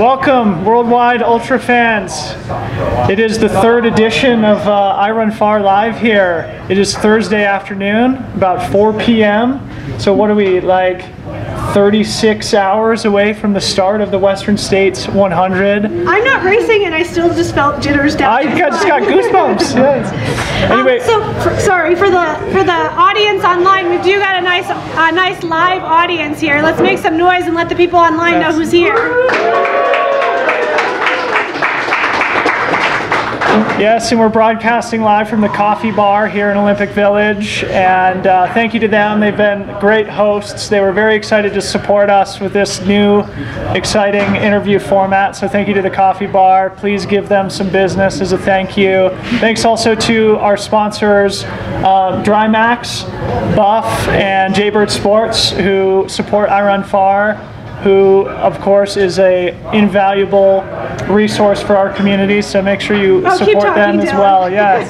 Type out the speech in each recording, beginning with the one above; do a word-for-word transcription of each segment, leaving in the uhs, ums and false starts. Welcome, worldwide ultra fans. It is the third edition of uh, iRunFar Live here. It is Thursday afternoon, about four p m So what are we, like thirty-six hours away from the start of the Western States one hundred? I'm not racing, and I still just felt jitters down. I got, just got goosebumps. Yes. Anyway, um, so for, sorry for the for the audience online. We do got a nice a nice live audience here. Let's make some noise and let the people online yes. know who's here. Yes, and we're broadcasting live from the coffee bar here in Olympic Village, and uh, thank you to them. They've been great hosts. They were very excited to support us with this new, exciting interview format, so thank you to the coffee bar. Please give them some business as a thank you. Thanks also to our sponsors, uh, Drymax, Buff, and Jaybird Sports, who support iRunFar, who of course is a invaluable resource for our community, so make sure you oh, support talking, them as Dylan. Well. Yes.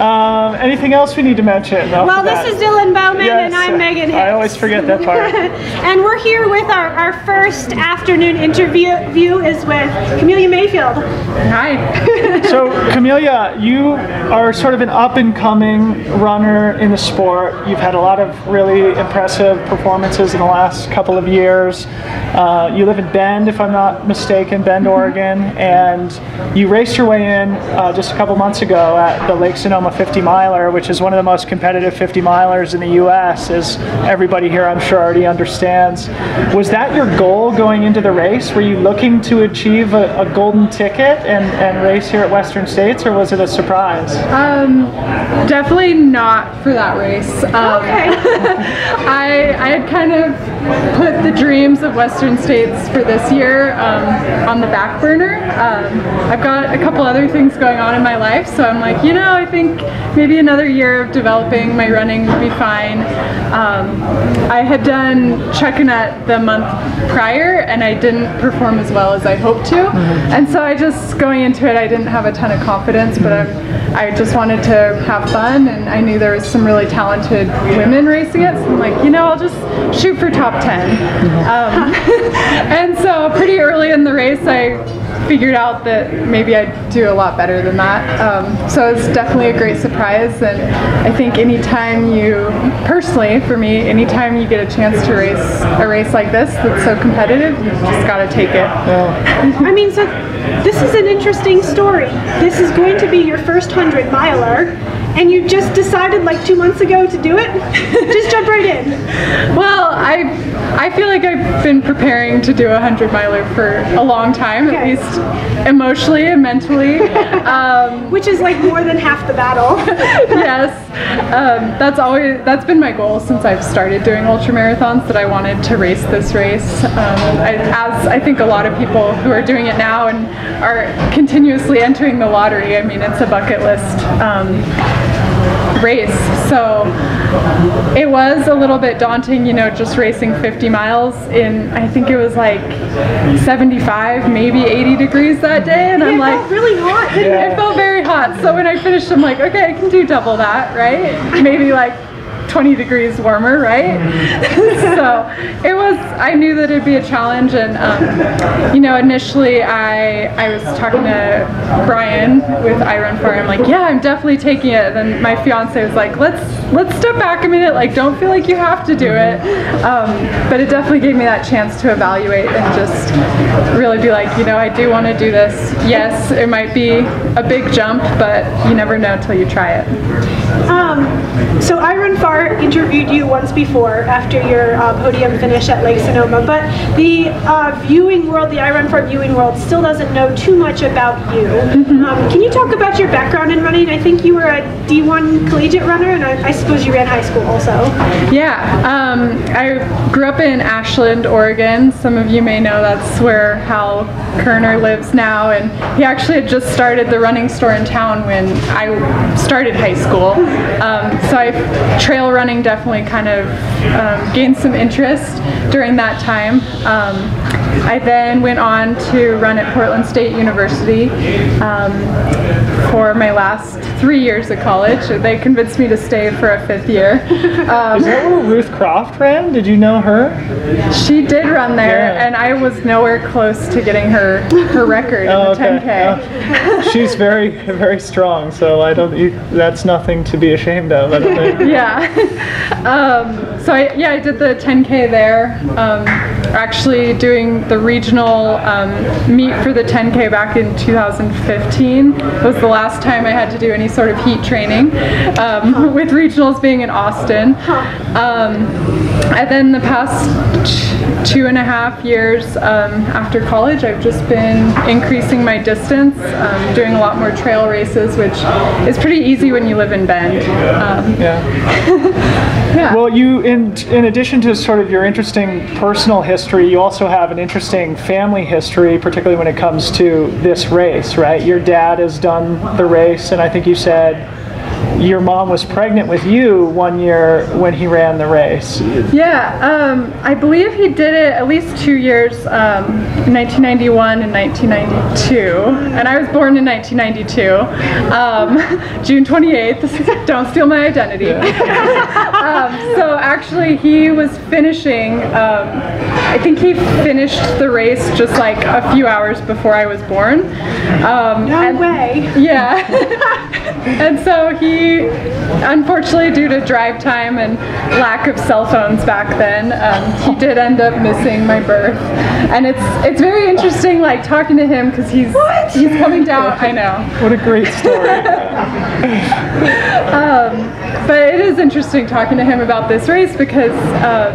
um, anything else we need to mention? Well, this is Dylan Bowman yes. and I'm Megan Hicks. I always forget that part. And we're here with our, our first afternoon interview view is with Camelia Mayfield. Hi. So Camelia, you are sort of an up-and-coming runner in the sport. You've had a lot of really impressive performances in the last couple of years. Uh, you live in Bend, if I'm not mistaken, Bend, Oregon, and you raced your way in uh, just a couple months ago at the Lake Sonoma fifty miler, which is one of the most competitive fifty milers in the U S, as everybody here I'm sure already understands. Was that your goal going into the race? Were you looking to achieve a, a golden ticket and, and race here at Western States, or was it a surprise? Um, definitely not for that race. Um, okay. I, I had kind of put the dream of Western States for this year um, on the back burner. Um, I've got a couple other things going on in my life, so I'm like, you know, I think maybe another year of developing my running would be fine. Um, I had done Chuckanut the month prior, and I didn't perform as well as I hoped to, and so I just, going into it, I didn't have a ton of confidence, but I'm, I just wanted to have fun, and I knew there was some really talented women racing it, so I'm like, you know, I'll just shoot for top ten. Um, Um, and so pretty early in the race I figured out that maybe I'd do a lot better than that. Um, so it's definitely a great surprise, and I think anytime you, personally for me, anytime you get a chance to race a race like this that's so competitive, you just gotta take it. Yeah. I mean, so this is an interesting story. This is going to be your first hundred miler, and you just decided like two months ago to do it? Just jump right in. Well, I I feel like I've been preparing to do a hundred miler for a long time, okay. at least emotionally and mentally. Um, Which is like more than half the battle. Yes. Um, that's always that's been my goal since I've started doing ultramarathons, that I wanted to race this race. Um, I, as I think a lot of people who are doing it now and are continuously entering the lottery, I mean, it's a bucket list. Um, race. So it was a little bit daunting, you know, just racing fifty miles in, I think it was like seventy-five, maybe eighty degrees that day, and yeah, I'm like, it felt really hot. Yeah. It felt very hot. So when I finished, I'm like, okay, I can do double that, right? Maybe like twenty degrees warmer, right? So it was, I knew that it'd be a challenge, and um, you know, initially I I was talking to Brian with iRunFar. I'm like, yeah, I'm definitely taking it. And then my fiance was like, let's let's step back a minute, like don't feel like you have to do it. Um, but it definitely gave me that chance to evaluate and just really be like, you know, I do want to do this. Yes, it might be a big jump, but you never know until you try it. Um, so iRunFar interviewed you once before after your uh, podium finish at Lake Sonoma, but the uh, viewing world, the iRunFar viewing world, still doesn't know too much about you. Mm-hmm. um, can you talk about your background in running? I think you were a D one collegiate runner, and I, I suppose you ran high school also. Yeah, um, I grew up in Ashland, Oregon. Some of you may know that's where Hal Kerner lives now, and he actually had just started the running store in town when I started high school. Um, so I trail running definitely kind of um, gained some interest during that time. Um, I then went on to run at Portland State University um, for my last three years of college. They convinced me to stay for a fifth year. Um, Is that where Ruth Croft ran? Did you know her? She did run there, yeah. And I was nowhere close to getting her, her record oh, in the okay. ten K. Oh. She's very, very strong, so I don't. That's nothing to be ashamed of, I don't think. Yeah. Um, so I, yeah, I did the ten K there. Um, actually doing the regional um, meet for the ten K back in two thousand fifteen was the last time I had to do any sort of heat training, um, with regionals being in Austin. Um, and then the past two and a half years um, after college, I've just been increasing my distance, um, doing a lot more trail races, which is pretty easy when you live in Bend. Um, yeah. Yeah. Well, you, in, in addition to sort of your interesting personal history, you also have an interesting family history, particularly when it comes to this race, right? Your dad has done the race, and I think you said your mom was pregnant with you one year when he ran the race. Yeah, um, I believe he did it at least two years, um, in nineteen ninety-one and nineteen ninety-two, and I was born in nineteen ninety-two, um, June twenty-eighth, don't steal my identity. Yeah. um, so actually he was finishing, um, I think he finished the race just like a few hours before I was born. Um, no and, way. Yeah, and so he unfortunately, due to drive time and lack of cell phones back then, um, he did end up missing my birth. And it's it's very interesting, like talking to him, because he's what? he's coming down. I know. What a great story. um, but it is interesting talking to him about this race, because um,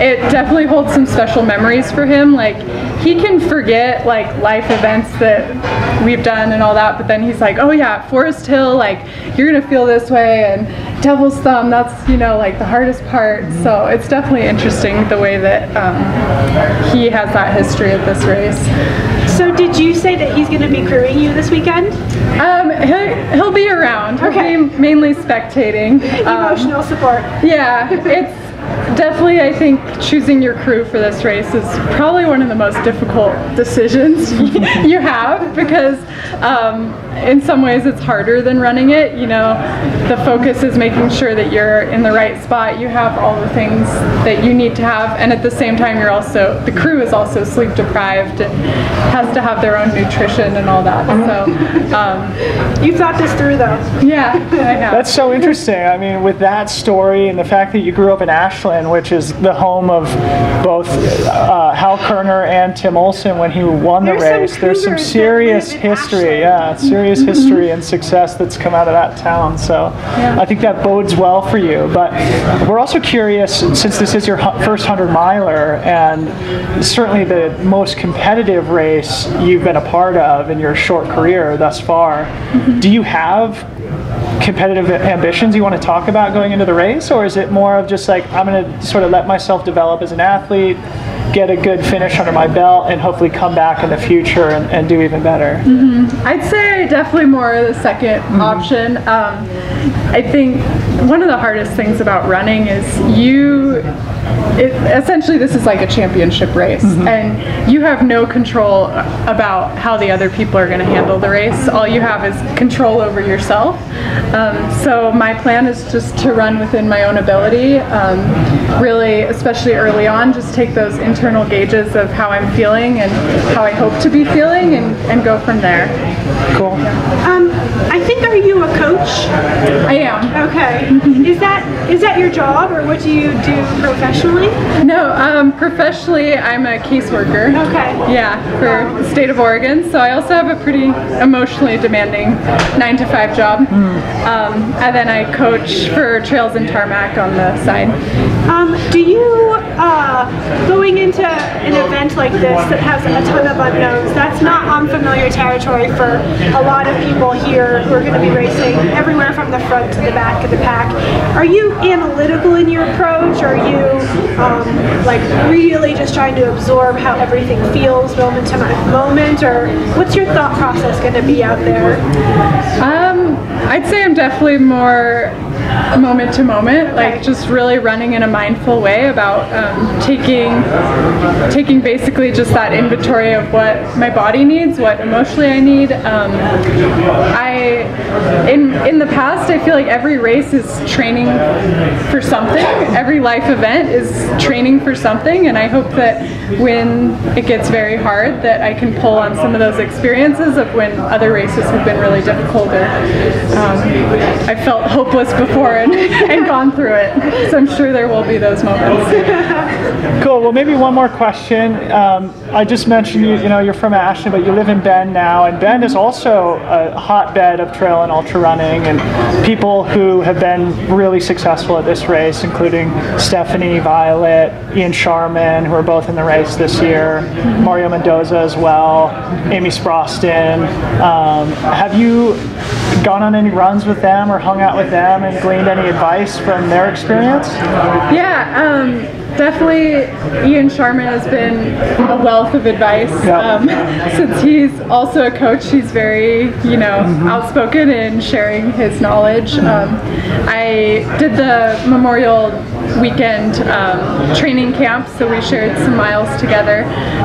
it definitely holds some special memories for him. Like, he can forget like life events that we've done and all that, but then he's like, oh yeah, Forest Hill, like you're gonna feel this way, and Devil's Thumb, that's, you know, like the hardest part. So it's definitely interesting the way that um, he has that history of this race. So did you say that he's going to be crewing you this weekend? Um, he'll, he'll be around. Okay. He'll be mainly spectating. Emotional um, support. Yeah, it's definitely, I think, choosing your crew for this race is probably one of the most difficult decisions you have, because um, in some ways it's harder than running it. You know, the focus is making sure that you're in the right spot, you have all the things that you need to have, and at the same time you're also, the crew is also sleep deprived and has to have their own nutrition and all that. So um, you thought this through though. Yeah, I have. That's so interesting. I mean, with that story and the fact that you grew up in Ashland, which is the home of both uh, Hal Kerner and Tim Olson when he won the there's race. Some there's some serious history, Ashland. yeah, serious mm-hmm. history and success that's come out of that town. So yeah. I think that bodes well for you. But we're also curious, since this is your first hundred miler and certainly the most competitive race you've been a part of in your short career thus far, mm-hmm. do you have competitive ambitions you want to talk about going into the race, or is it more of just like, I'm going to sort of let myself develop as an athlete, get a good finish under my belt, and hopefully come back in the future and, and do even better? Mm-hmm. I'd say definitely more the second mm-hmm. option. Um, I think one of the hardest things about running is you, it, essentially this is like a championship race, mm-hmm. and you have no control about how the other people are going to handle the race. All you have is control over yourself. Um, so my plan is just to run within my own ability, um, really, especially early on, just take those internal gauges of how I'm feeling and how I hope to be feeling, and, and go from there. Cool. Um, I think, are you a coach? I am. Okay. Is that is that your job, or what do you do professionally? No, um, professionally I'm a caseworker. Okay. Yeah, for the state of Oregon, so I also have a pretty emotionally demanding nine to five job. Mm. Um, and then I coach for Trails and Tarmac on the side. Um, do you, uh, going into an event like this that has a ton of unknowns, that's not unfamiliar territory for a lot of people here who are going to be racing everywhere from the front to the back of the pack. Are you analytical in your approach, or are you um, like really just trying to absorb how everything feels moment to moment, or what's your thought process going to be out there? Um, I'd say I'm definitely more moment to moment, like just really running in a mindful way about um, taking taking basically just that inventory of what my body needs, what emotionally I need. Um, I in in the past I feel like every race is training for something, every life event is training for something, and I hope that when it gets very hard that I can pull on some of those experiences of when other races have been really difficult, or um, I felt hopeless before and, and gone through it. So I'm sure there will be those moments. Cool. Well, maybe one more question. Um, I just mentioned you, you know, you're from Ashland, but you live in Bend now, and Bend is also a hotbed of trail and ultra running, and people who have been really successful at this race, including Stephanie Violet, Ian Sharman, who are both in the race this year, Mario Mendoza as well, Amy Sproston. Um, have you gone on any runs with them or hung out with them and gleaned any advice from their experience? Yeah, um, definitely Ian Sharman has been a wealth of advice. Yep. Um, since he's also a coach, he's very, you know, mm-hmm. outspoken in sharing his knowledge. Um, I did the Memorial Weekend um, training camp, so we shared some miles together.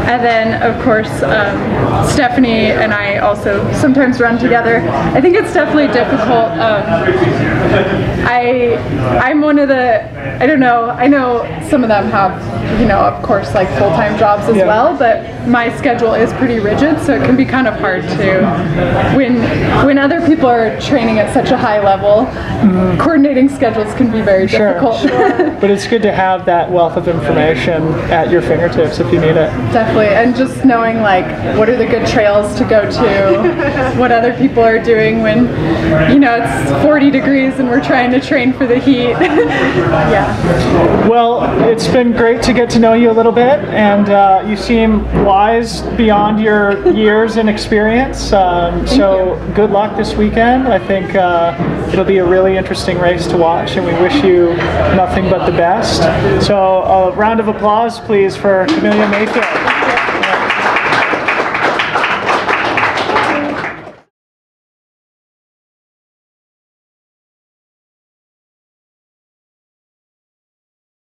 And then, of course, um, Stephanie and I also sometimes run together. I think it's definitely difficult. Um, I, I'm one of the, I don't know, I know some of them have, you know, of course, like full-time jobs as yeah. well, but my schedule is pretty rigid, so it can be kind of hard to, when, when other people are training at such a high level, mm. coordinating schedules can be very sure. difficult. Sure. But it's good to have that wealth of information at your fingertips if you need it. Definitely, and just knowing like what are the good trails to go to, what other people are doing when, you know, it's forty degrees and we're trying to train for the heat. Yeah. Well, it's been great to get to know you a little bit, and uh, you seem wise beyond your years and experience. Um, so you. Good luck this weekend. I think uh, it'll be a really interesting race to watch, and we wish you nothing but the best. So a round of applause, please, for Camelia Mayfield.